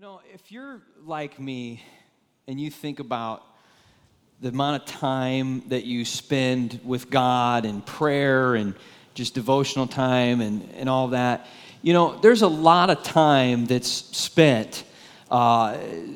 You know, if you're like me and you think about the amount of time that you spend with God and prayer and just devotional time and all that, you know, there's a lot of time that's spent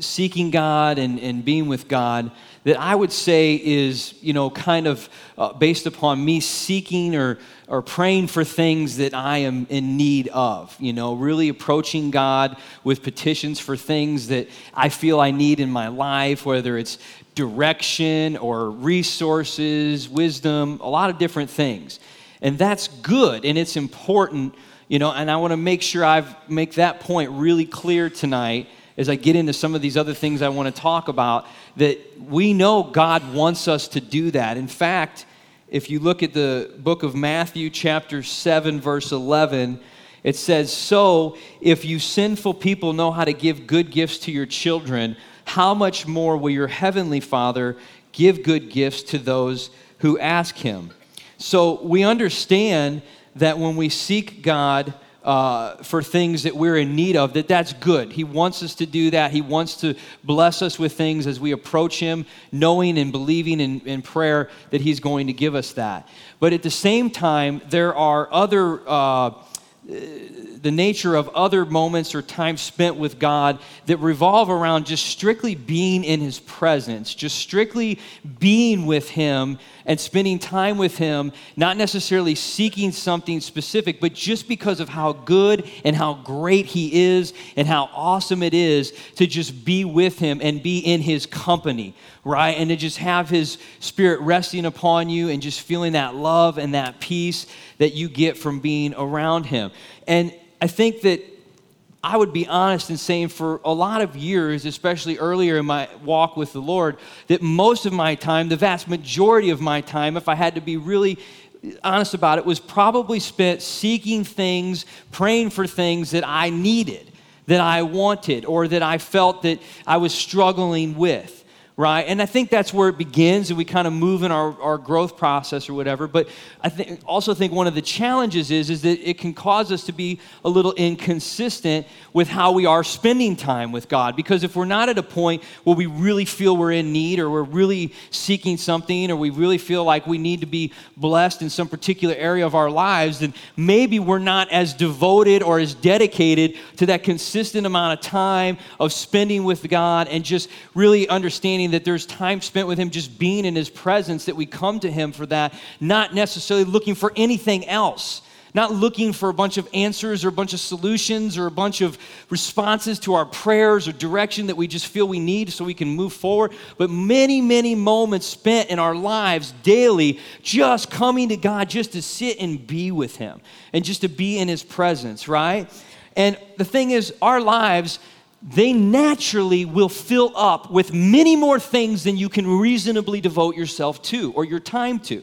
seeking God and being with God that I would say is, you know, kind of based upon me seeking or praying for things that I am in need of, you know, really approaching God with petitions for things that I feel I need in my life, whether it's direction or resources, wisdom, a lot of different things. And that's good, and it's important, you know, and I want to make sure I make that point really clear tonight as I get into some of these other things I want to talk about, that we know God wants us to do that. In fact, if you look at the book of Matthew, chapter 7, verse 11, it says, "So if you sinful people know how to give good gifts to your children, how much more will your heavenly Father give good gifts to those who ask him?" So we understand that when we seek God for things that we're in need of, that's good. He wants us to do that. He wants to bless us with things as we approach him, knowing and believing in prayer that he's going to give us that. But at the same time, there are the nature of other moments or time spent with God that revolve around just strictly being in his presence, just strictly being with him and spending time with him, not necessarily seeking something specific, but just because of how good and how great he is and how awesome it is to just be with him and be in his company, right? And to just have his spirit resting upon you and just feeling that love and that peace that you get from being around him. And I think that I would be honest in saying for a lot of years, especially earlier in my walk with the Lord, that most of my time, the vast majority of my time, if I had to be really honest about it, was probably spent seeking things, praying for things that I needed, that I wanted, or that I felt that I was struggling with. Right? And I think that's where it begins, and we kind of move in our growth process or whatever. But I also think one of the challenges is that it can cause us to be a little inconsistent with how we are spending time with God. Because if we're not at a point where we really feel we're in need, or we're really seeking something, or we really feel like we need to be blessed in some particular area of our lives, then maybe we're not as devoted or as dedicated to that consistent amount of time of spending with God and just really understanding that there's time spent with him just being in his presence, that we come to him for that, not necessarily looking for anything else, not looking for a bunch of answers or a bunch of solutions or a bunch of responses to our prayers or direction that we just feel we need so we can move forward, but many, many moments spent in our lives daily just coming to God just to sit and be with him and just to be in his presence, right? And the thing is, our lives, they naturally will fill up with many more things than you can reasonably devote yourself to or your time to.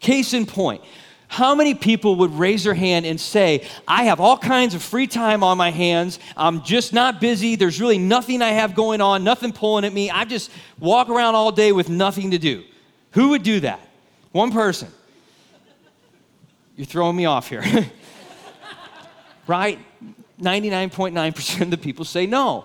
Case in point, how many people would raise their hand and say, I have all kinds of free time on my hands, I'm just not busy, there's really nothing I have going on, nothing pulling at me, I just walk around all day with nothing to do? Who would do that? One person. You're throwing me off here. Right? 99.9% of the people say no,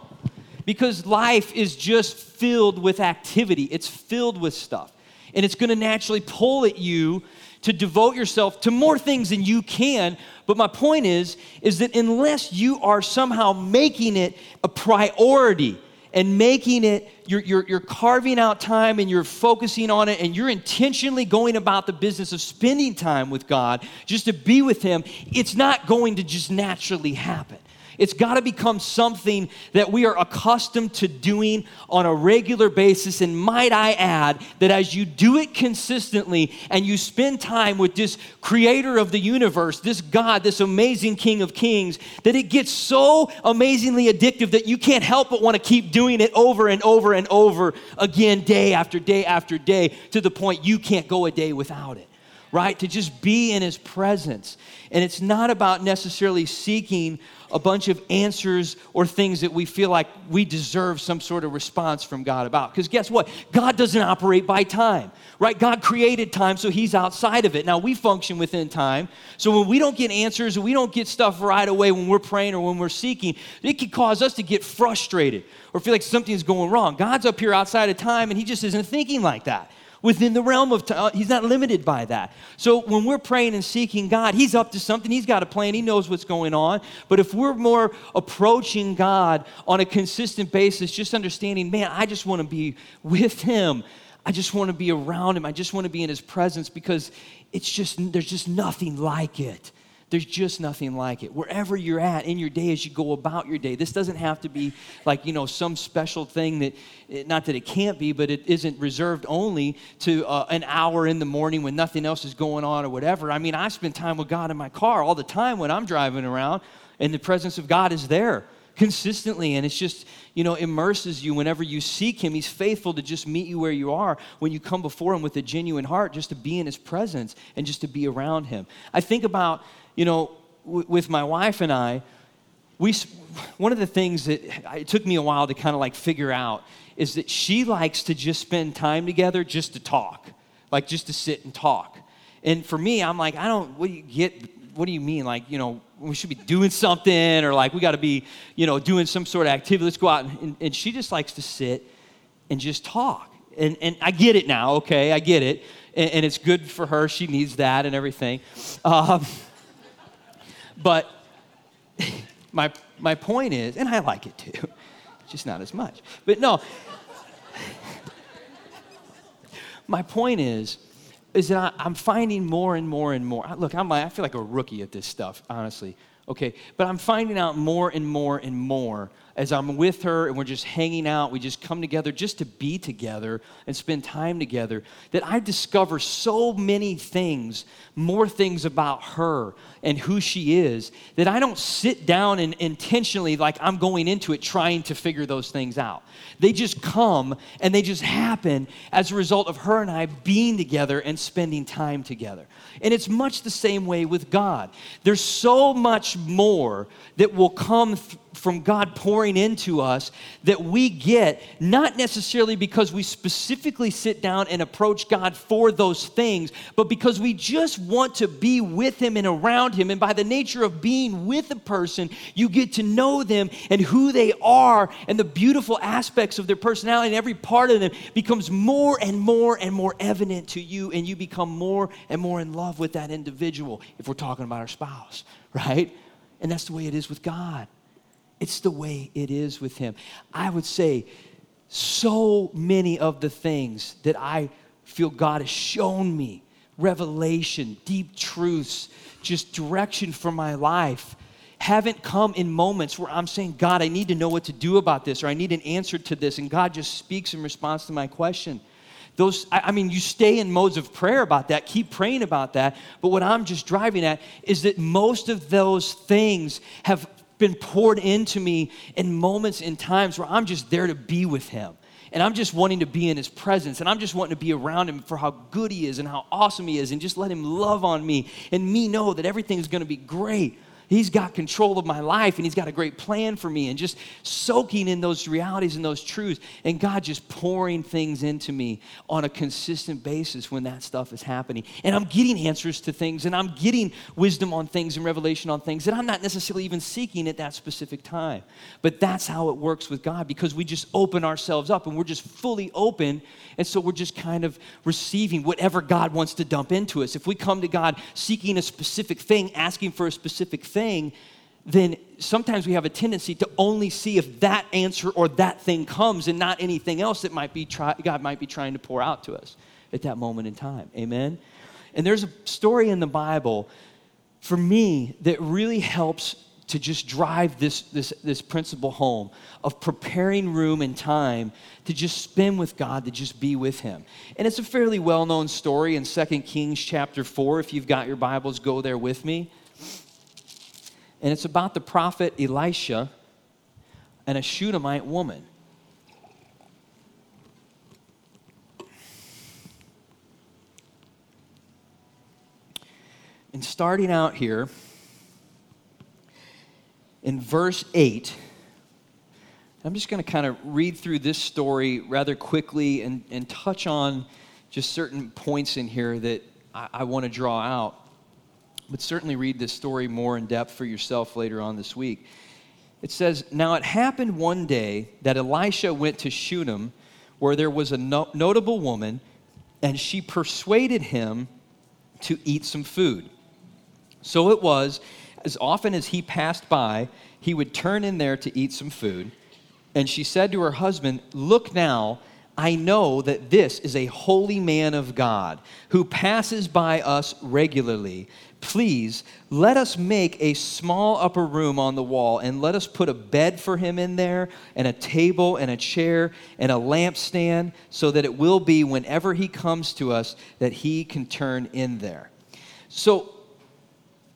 because life is just filled with activity. It's filled with stuff, and it's going to naturally pull at you to devote yourself to more things than you can. But my point is that unless you are somehow making it a priority and making it, you're carving out time and you're focusing on it and you're intentionally going about the business of spending time with God just to be with him, it's not going to just naturally happen. It's got to become something that we are accustomed to doing on a regular basis. And might I add that as you do it consistently and you spend time with this creator of the universe, this God, this amazing King of Kings, that it gets so amazingly addictive that you can't help but want to keep doing it over and over and over again, day after day after day, to the point you can't go a day without it. right? To just be in his presence. And it's not about necessarily seeking a bunch of answers or things that we feel like we deserve some sort of response from God about. Because guess what? God doesn't operate by time, right? God created time, so he's outside of it. Now, we function within time, so when we don't get answers or we don't get stuff right away when we're praying or when we're seeking, it could cause us to get frustrated or feel like something's going wrong. God's up here outside of time, and he just isn't thinking like that. Within the realm of time, he's not limited by that. So when we're praying and seeking God, he's up to something. He's got a plan. He knows what's going on. But if we're more approaching God on a consistent basis, just understanding, man, I just want to be with him. I just want to be around him. I just want to be in his presence, because it's just, there's just nothing like it. There's just nothing like it. Wherever you're at in your day as you go about your day, this doesn't have to be like, you know, some special thing that, not that it can't be, but it isn't reserved only to an hour in the morning when nothing else is going on or whatever. I mean, I spend time with God in my car all the time when I'm driving around, and the presence of God is there consistently, and it's just, you know, immerses you whenever you seek him. He's faithful to just meet you where you are when you come before him with a genuine heart, just to be in his presence and just to be around him. I think about, you know, with my wife and I, one of the things that it took me a while to kind of like figure out is that she likes to just spend time together just to talk, like just to sit and talk. And for me, I'm like, what do you mean? Like, you know, we should be doing something, or like we got to be, you know, doing some sort of activity. Let's go out. And she just likes to sit and just talk. And I get it now, okay? I get it. And it's good for her. She needs that and everything. But my point is, and I like it too, just not as much. But no, my point is that I'm finding more and more and more. Look, I feel like a rookie at this stuff, honestly. Okay, but I'm finding out more and more and more as I'm with her and we're just hanging out. We just come together just to be together and spend time together, that I discover so many things, more things about her and who she is, that I don't sit down and intentionally, like I'm going into it trying to figure those things out. They just come and they just happen as a result of her and I being together and spending time together. And it's much the same way with God. There's so much more that will come from God pouring into us that we get, not necessarily because we specifically sit down and approach God for those things, but because we just want to be with him and around him. And by the nature of being with a person, you get to know them and who they are and the beautiful aspects of their personality, and every part of them becomes more and more and more evident to you, and you become more and more in love with that individual, if we're talking about our spouse, right? And that's the way it is with God. It's the way it is with him. I would say so many of the things that I feel God has shown me, revelation, deep truths, just direction for my life, haven't come in moments where I'm saying, God, I need to know what to do about this, or I need an answer to this, and God just speaks in response to my question. You stay in modes of prayer about that, keep praying about that, but what I'm just driving at is that most of those things have been poured into me in moments and times where I'm just there to be with him. And I'm just wanting to be in his presence, and I'm just wanting to be around him for how good he is and how awesome he is, and just let him love on me and me know that everything's gonna be great. He's got control of my life, and he's got a great plan for me, and just soaking in those realities and those truths, and God just pouring things into me on a consistent basis when that stuff is happening. And I'm getting answers to things, and I'm getting wisdom on things and revelation on things that I'm not necessarily even seeking at that specific time. But that's how it works with God, because we just open ourselves up, and we're just fully open, and so we're just kind of receiving whatever God wants to dump into us. If we come to God seeking a specific thing, asking for a specific thing, then sometimes we have a tendency to only see if that answer or that thing comes, and not anything else that might be God might be trying to pour out to us at that moment in time. Amen? And there's a story in the Bible, for me, that really helps to just drive this principle home of preparing room and time to just spend with God, to just be with him. And it's a fairly well-known story in 2 Kings chapter 4. If you've got your Bibles, go there with me. And it's about the prophet Elisha and a Shunammite woman. starting out here in verse 8. I'm just going to kind of read through this story rather quickly and touch on just certain points in here that I want to draw out. But certainly read this story more in depth for yourself later on this week. It says, "Now it happened one day that Elisha went to Shunem, where there was a notable woman, and she persuaded him to eat some food. So it was, as often as he passed by, he would turn in there to eat some food. And she said to her husband, 'Look now, I know that this is a holy man of God who passes by us regularly. Please, let us make a small upper room on the wall, and let us put a bed for him in there, and a table, and a chair, and a lampstand, so that it will be whenever he comes to us that he can turn in there.'" So,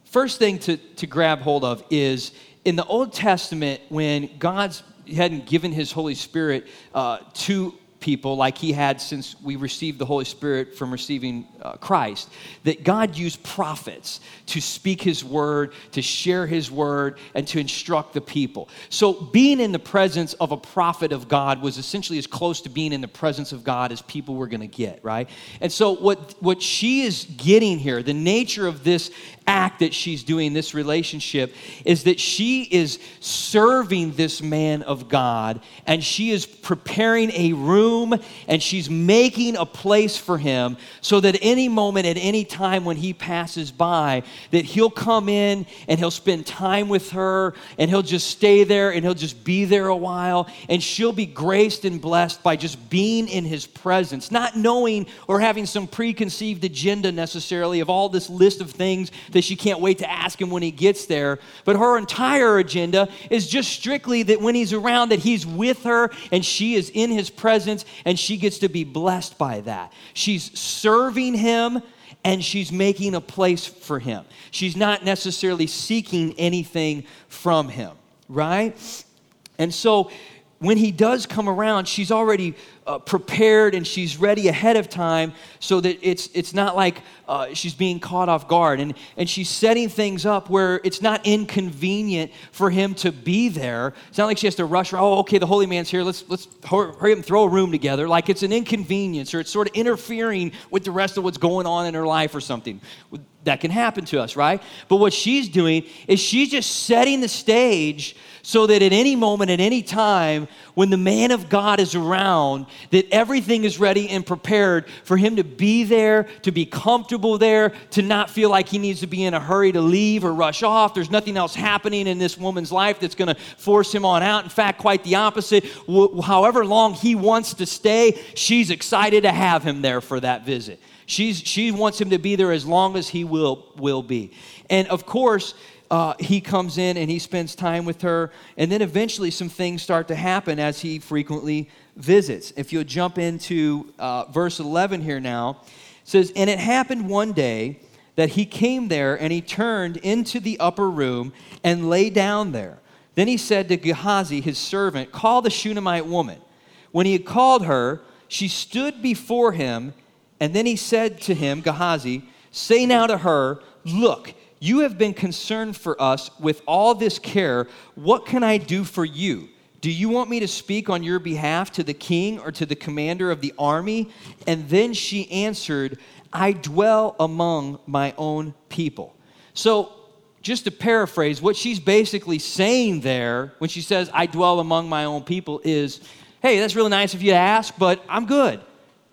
first thing to grab hold of is, in the Old Testament, when God hadn't given his Holy Spirit to people like he had since we received the Holy Spirit from receiving Christ, that God used prophets to speak his word, to share his word, and to instruct the people. So being in the presence of a prophet of God was essentially as close to being in the presence of God as people were going to get, right? And so what she is getting here, the nature of this act that she's doing, this relationship, is that she is serving this man of God, and she is preparing a room, and she's making a place for him so that any moment, at any time when he passes by, that he'll come in and he'll spend time with her, and he'll just stay there, and he'll just be there a while, and she'll be graced and blessed by just being in his presence, not knowing or having some preconceived agenda necessarily of all this list of things that she can't wait to ask him when he gets there. But her entire agenda is just strictly that when he's around, that he's with her and she is in his presence, and she gets to be blessed by that. She's serving him, and she's making a place for him. She's not necessarily seeking anything from him, right? And so when he does come around, she's already prepared, and she's ready ahead of time so that it's not like she's being caught off guard. And she's setting things up where it's not inconvenient for him to be there. It's not like she has to rush, oh, okay, the holy man's here, let's hurry up and throw a room together. Like it's an inconvenience, or it's sort of interfering with the rest of what's going on in her life or something. That can happen to us, right? But what she's doing is she's just setting the stage so that at any moment, at any time, when the man of God is around, that everything is ready and prepared for him to be there, to be comfortable there, to not feel like he needs to be in a hurry to leave or rush off. There's nothing else happening in this woman's life that's going to force him on out. In fact, quite the opposite. However long he wants to stay, she's excited to have him there for that visit. She wants him to be there as long as he will be. And of course, he comes in and he spends time with her. And then eventually some things start to happen as he frequently visits. If you'll jump into verse 11 here now, it says, "And it happened one day that he came there, and he turned into the upper room and lay down there. Then he said to Gehazi, his servant, 'Call the Shunammite woman.' When he had called her, she stood before him. And then he said to him, Gehazi, 'Say now to her, look, you have been concerned for us with all this care. What can I do for you? Do you want me to speak on your behalf to the king or to the commander of the army?' And then she answered, 'I dwell among my own people.'" So just to paraphrase, what she's basically saying there when she says, "I dwell among my own people," is, hey, that's really nice of you to ask, but I'm good.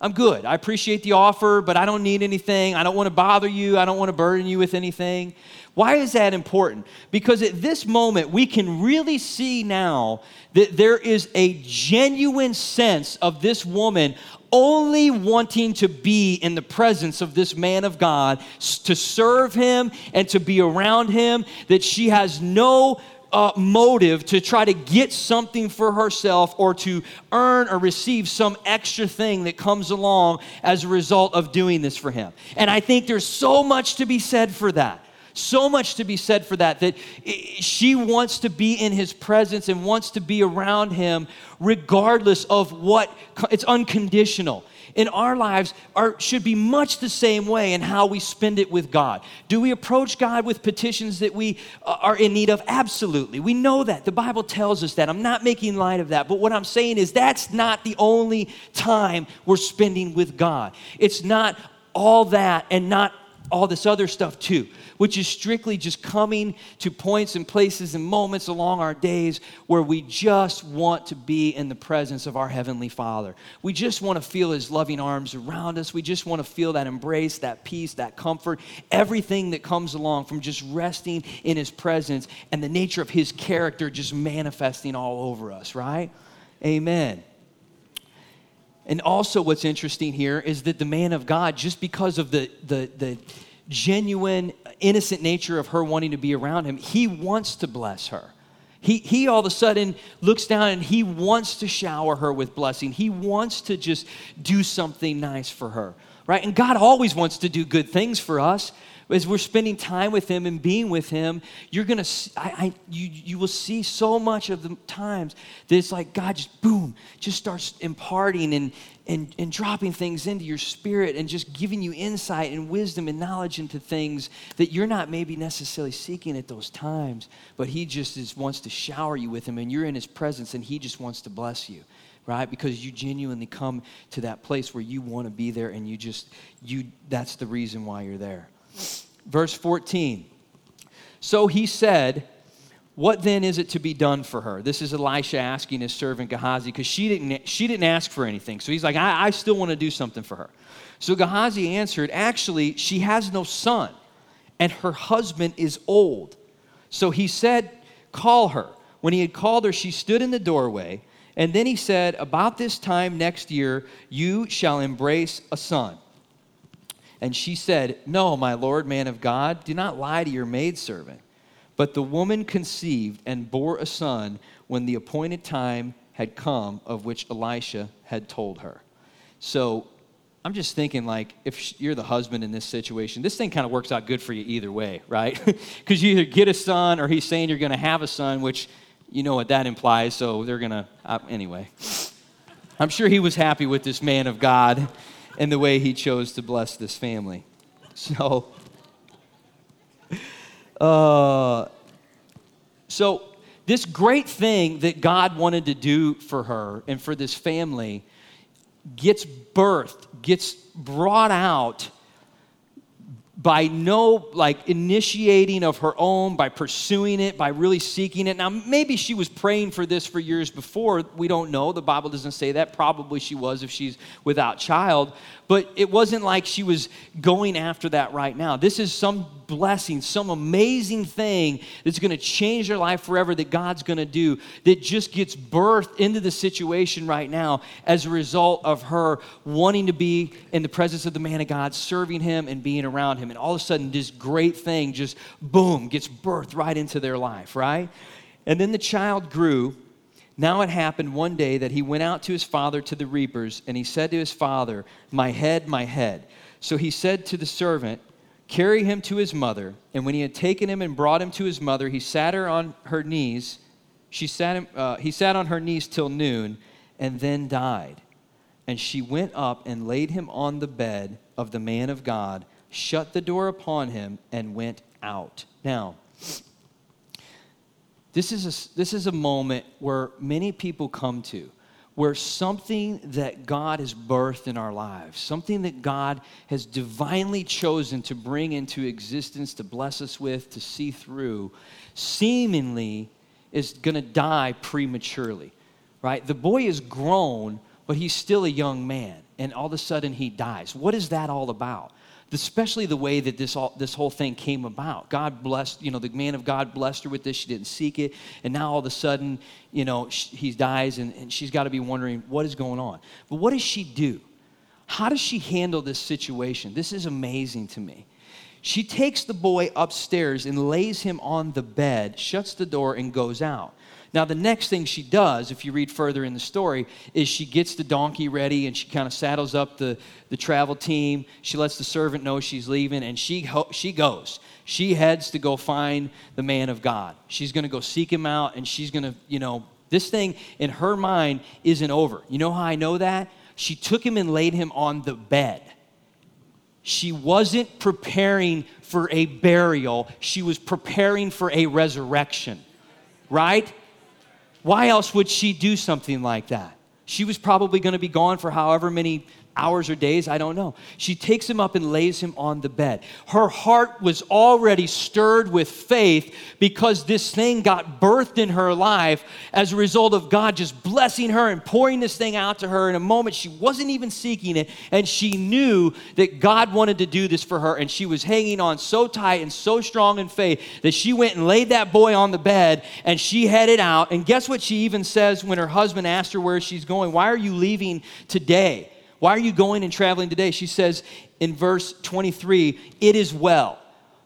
I'm good. I appreciate the offer, but I don't need anything. I don't want to bother you. I don't want to burden you with anything. Why is that important? Because at this moment, we can really see now that there is a genuine sense of this woman only wanting to be in the presence of this man of God, to serve him and to be around him, that she has no motive to try to get something for herself or to earn or receive some extra thing that comes along as a result of doing this for him. And I think there's so much to be said for that. So much to be said for that, that she wants to be in his presence and wants to be around him regardless of what. It's unconditional. in our lives should be much the same way in how we spend it with God. Do we approach God with petitions that we are in need of? Absolutely. We know that. The Bible tells us that. I'm not making light of that. But what I'm saying is that's not the only time we're spending with God. It's not all that and not all this other stuff too, which is strictly just coming to points and places and moments along our days where we just want to be in the presence of our Heavenly Father. We just want to feel His loving arms around us. We just want to feel that embrace, that peace, that comfort, everything that comes along from just resting in His presence and the nature of His character just manifesting all over us, right? Amen. And also what's interesting here is that the man of God, just because of the genuine, innocent nature of her wanting to be around him, he wants to bless her. He all of a sudden looks down and he wants to shower her with blessing. He wants to just do something nice for her, right? And God always wants to do good things for us. As we're spending time with Him and being with Him, you're going to, you will see so much of the times that it's like God just, boom, just starts imparting and dropping things into your spirit and just giving you insight and wisdom and knowledge into things that you're not maybe necessarily seeking at those times, but He just wants to shower you with Him, and you're in His presence, and He just wants to bless you, right? Because you genuinely come to that place where you want to be there, and that's the reason why you're there. Verse 14, so he said, what then is it to be done for her? This is Elisha asking his servant Gehazi, because she didn't ask for anything. So he's like, I still want to do something for her. So Gehazi answered, actually, she has no son, and her husband is old. So he said, call her. When he had called her, she stood in the doorway, and then he said, about this time next year, you shall embrace a son. And she said, no, my Lord, man of God, do not lie to your maidservant. But the woman conceived and bore a son when the appointed time had come, of which Elisha had told her. So I'm just thinking, like, if you're the husband in this situation, this thing kind of works out good for you either way, right? Because you either get a son or he's saying you're going to have a son, which you know what that implies, so they're going to, anyway. I'm sure he was happy with this man of God and the way he chose to bless this family. So this great thing that God wanted to do for her and for this family gets birthed, gets brought out by no, like, initiating of her own, by pursuing it, by really seeking it. Now, maybe she was praying for this for years before. We don't know. The Bible doesn't say that. Probably she was if she's without child. But it wasn't like she was going after that right now. This is some blessing, some amazing thing that's going to change their life forever that God's going to do, that just gets birthed into the situation right now as a result of her wanting to be in the presence of the man of God, serving Him and being around Him. And all of a sudden, this great thing just, boom, gets birthed right into their life, right? And then the child grew. Now it happened one day that he went out to his father to the reapers, and he said to his father, my head, my head. So he said to the servant, carry him to his mother. And when he had taken him and brought him to his mother, he sat her on her knees. He sat on her knees till noon, and then died. And she went up and laid him on the bed of the man of God, shut the door upon him, and went out. Now, this is a moment where many people come to, where something that God has birthed in our lives, something that God has divinely chosen to bring into existence, to bless us with, to see through, seemingly is going to die prematurely, right? The boy is grown, but he's still a young man, and all of a sudden he dies. What is that all about? Especially the way that this whole thing came about. God blessed, the man of God blessed her with this. She didn't seek it. And now all of a sudden, he dies, and she's got to be wondering, what is going on? But what does she do? How does she handle this situation? This is amazing to me. She takes the boy upstairs and lays him on the bed, shuts the door, and goes out. Now, the next thing she does, if you read further in the story, is she gets the donkey ready, and she kind of saddles up the travel team. She lets the servant know she's leaving, and she goes. She heads to go find the man of God. She's going to go seek him out, and she's going to, this thing in her mind isn't over. You know how I know that? She took him and laid him on the bed. She wasn't preparing for a burial. She was preparing for a resurrection, right? Why else would she do something like that? She was probably going to be gone for however many hours or days, I don't know. She takes him up and lays him on the bed. Her heart was already stirred with faith because this thing got birthed in her life as a result of God just blessing her and pouring this thing out to her in a moment. She wasn't even seeking it, and she knew that God wanted to do this for her, and she was hanging on so tight and so strong in faith that she went and laid that boy on the bed, and she headed out. And guess what she even says when her husband asked her where she's going? Why are you leaving today? Why are you going and traveling today? She says in verse 23, it is well.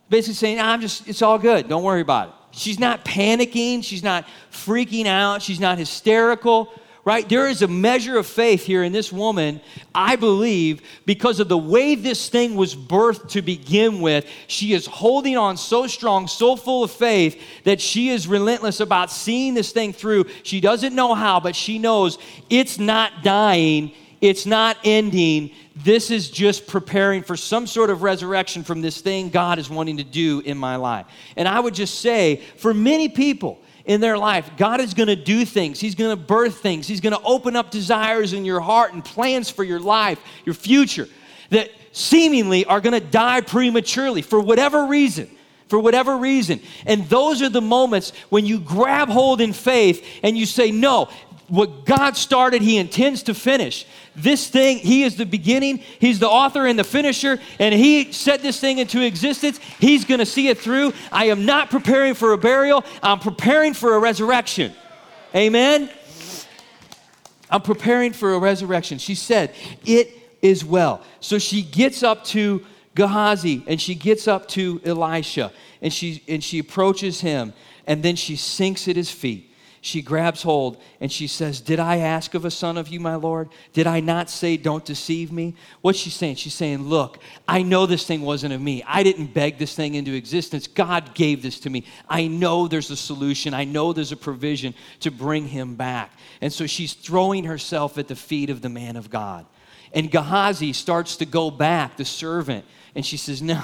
Basically saying, it's all good. Don't worry about it. She's not panicking. She's not freaking out. She's not hysterical, right? There is a measure of faith here in this woman, I believe, because of the way this thing was birthed to begin with. She is holding on so strong, so full of faith that she is relentless about seeing this thing through. She doesn't know how, but she knows it's not dying. It's not ending. This is just preparing for some sort of resurrection from this thing God is wanting to do in my life. And I would just say, for many people in their life, God is going to do things. He's going to birth things. He's going to open up desires in your heart and plans for your life, your future, that seemingly are going to die prematurely for whatever reason. And those are the moments when you grab hold in faith and you say, no, what God started, He intends to finish. This thing, He is the beginning, He's the author and the finisher, and He set this thing into existence. He's going to see it through. I am not preparing for a burial. I'm preparing for a resurrection. Amen? I'm preparing for a resurrection. She said, it is well. So she gets up to Gehazi, and she gets up to Elisha, and she approaches him, and then she sinks at his feet. She grabs hold and she says, did I ask of a son of you, my Lord? Did I not say, don't deceive me? What's she saying? She's saying, look, I know this thing wasn't of me. I didn't beg this thing into existence. God gave this to me. I know there's a solution. I know there's a provision to bring him back. And so she's throwing herself at the feet of the man of God. And Gehazi starts to go back, the servant, and she says, no,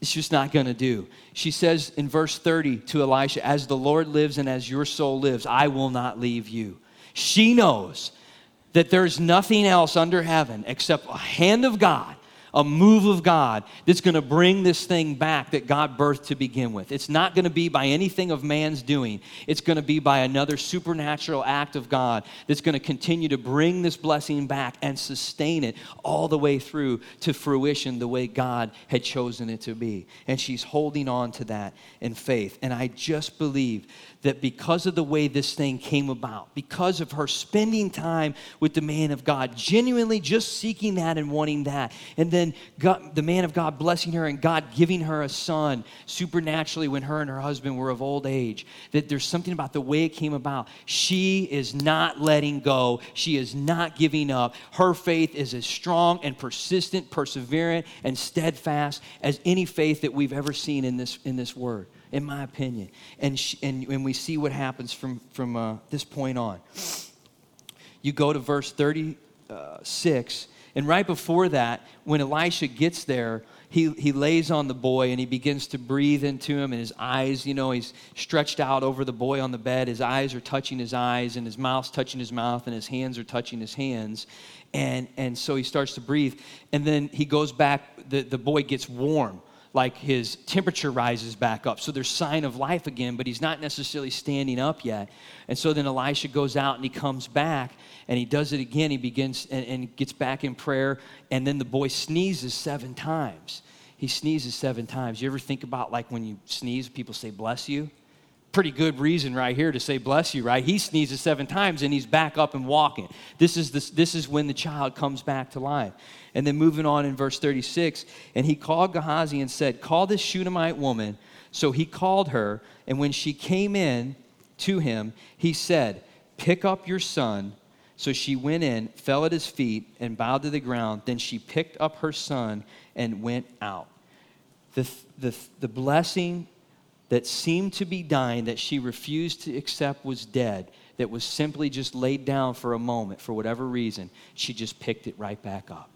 it's just not going to do. She says in verse 30 to Elisha, as the Lord lives and as your soul lives, I will not leave you. She knows that there's nothing else under heaven except a hand of God, a move of God that's going to bring this thing back that God birthed to begin with. It's not going to be by anything of man's doing. It's going to be by another supernatural act of God that's going to continue to bring this blessing back and sustain it all the way through to fruition the way God had chosen it to be. And she's holding on to that in faith. And I just believe that because of the way this thing came about, because of her spending time with the man of God, genuinely just seeking that and wanting that, and then the man of God blessing her and God giving her a son supernaturally when her and her husband were of old age, that there's something about the way it came about. She is not letting go. She is not giving up. Her faith is as strong and persistent, perseverant, and steadfast as any faith that we've ever seen in this word, in my opinion. And we see what happens from this point on. You go to verse 36, and right before that, when Elisha gets there, he lays on the boy and he begins to breathe into him, and his eyes, he's stretched out over the boy on the bed. His eyes are touching his eyes, and his mouth's touching his mouth, and his hands are touching his hands. And so he starts to breathe, and then he goes back, the boy gets warm. Like his temperature rises back up. So there's sign of life again, but he's not necessarily standing up yet. And so then Elisha goes out and he comes back and he does it again. He begins and gets back in prayer. And then the boy sneezes 7 times. He sneezes 7 times. You ever think about like when you sneeze, people say, bless you? Pretty good reason right here to say bless you, right? He sneezes 7 times and he's back up and walking. This is when the child comes back to life. And then moving on in verse 36, and he called Gehazi and said, call this Shunammite woman. So he called her, and when she came in to him, he said, pick up your son. So she went in, fell at his feet, and bowed to the ground. Then she picked up her son and went out. The blessing that seemed to be dying, that she refused to accept was dead. that was simply just laid down for a moment, for whatever reason, she just picked it right back up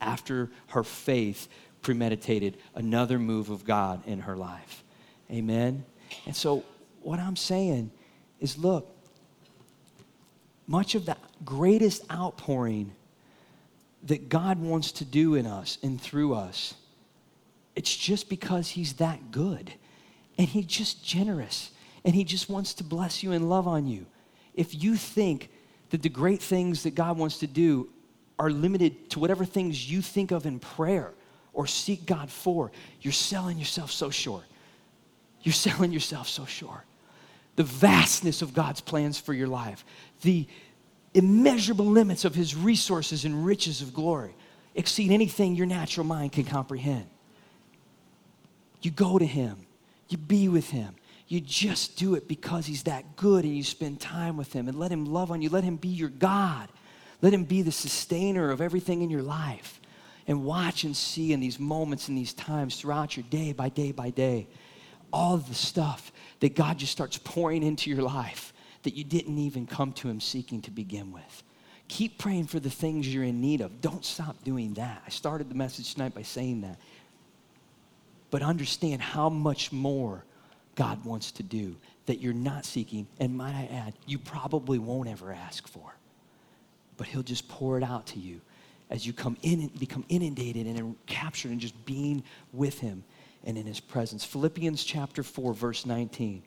after her faith premeditated another move of God in her life. Amen? And so what I'm saying is, look, much of the greatest outpouring that God wants to do in us and through us, it's just because he's that good, and he's just generous, and he just wants to bless you and love on you. If you think that the great things that God wants to do are limited to whatever things you think of in prayer or seek God for, you're selling yourself so short. You're selling yourself so short. The vastness of God's plans for your life, the immeasurable limits of his resources and riches of glory exceed anything your natural mind can comprehend. You go to him. You be with him. You just do it because he's that good, and you spend time with him and let him love on you. Let him be your God. Let him be the sustainer of everything in your life. And watch and see in these moments and these times throughout your day by day by day, all the stuff that God just starts pouring into your life that you didn't even come to him seeking to begin with. Keep praying for the things you're in need of. Don't stop doing that. I started the message tonight by saying that. But understand how much more God wants to do that you're not seeking, and might I add, you probably won't ever ask for. But he'll just pour it out to you as you come in and become inundated and captured and just being with him and in his presence. Philippians chapter 4, verse 19.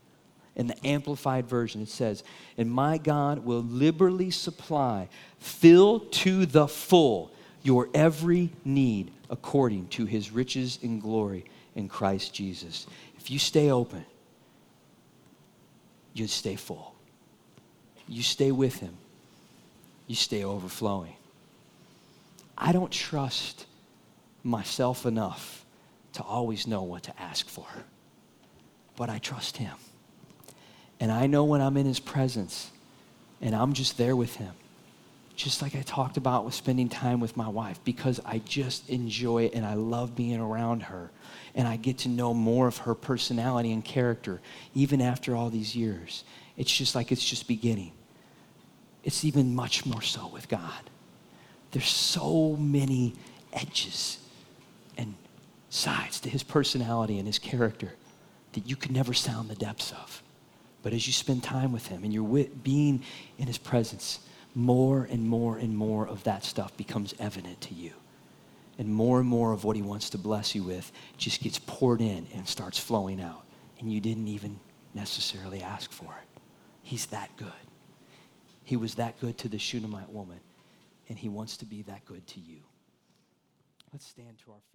In the Amplified Version, it says, "And my God will liberally supply, fill to the full, your every need according to his riches and glory in Christ Jesus." If you stay open, you'd stay full. You stay with him. You stay overflowing. I don't trust myself enough to always know what to ask for, but I trust him. And I know when I'm in his presence and I'm just there with him, just like I talked about with spending time with my wife, because I just enjoy it and I love being around her, and I get to know more of her personality and character even after all these years. It's just like it's just beginning. It's even much more so with God. There's so many edges and sides to his personality and his character that you can never sound the depths of. But as you spend time with him and you're being in his presence, more and more and more of that stuff becomes evident to you. And more of what he wants to bless you with just gets poured in and starts flowing out. And you didn't even necessarily ask for it. He's that good. He was that good to the Shunammite woman, and he wants to be that good to you. Let's stand to our feet.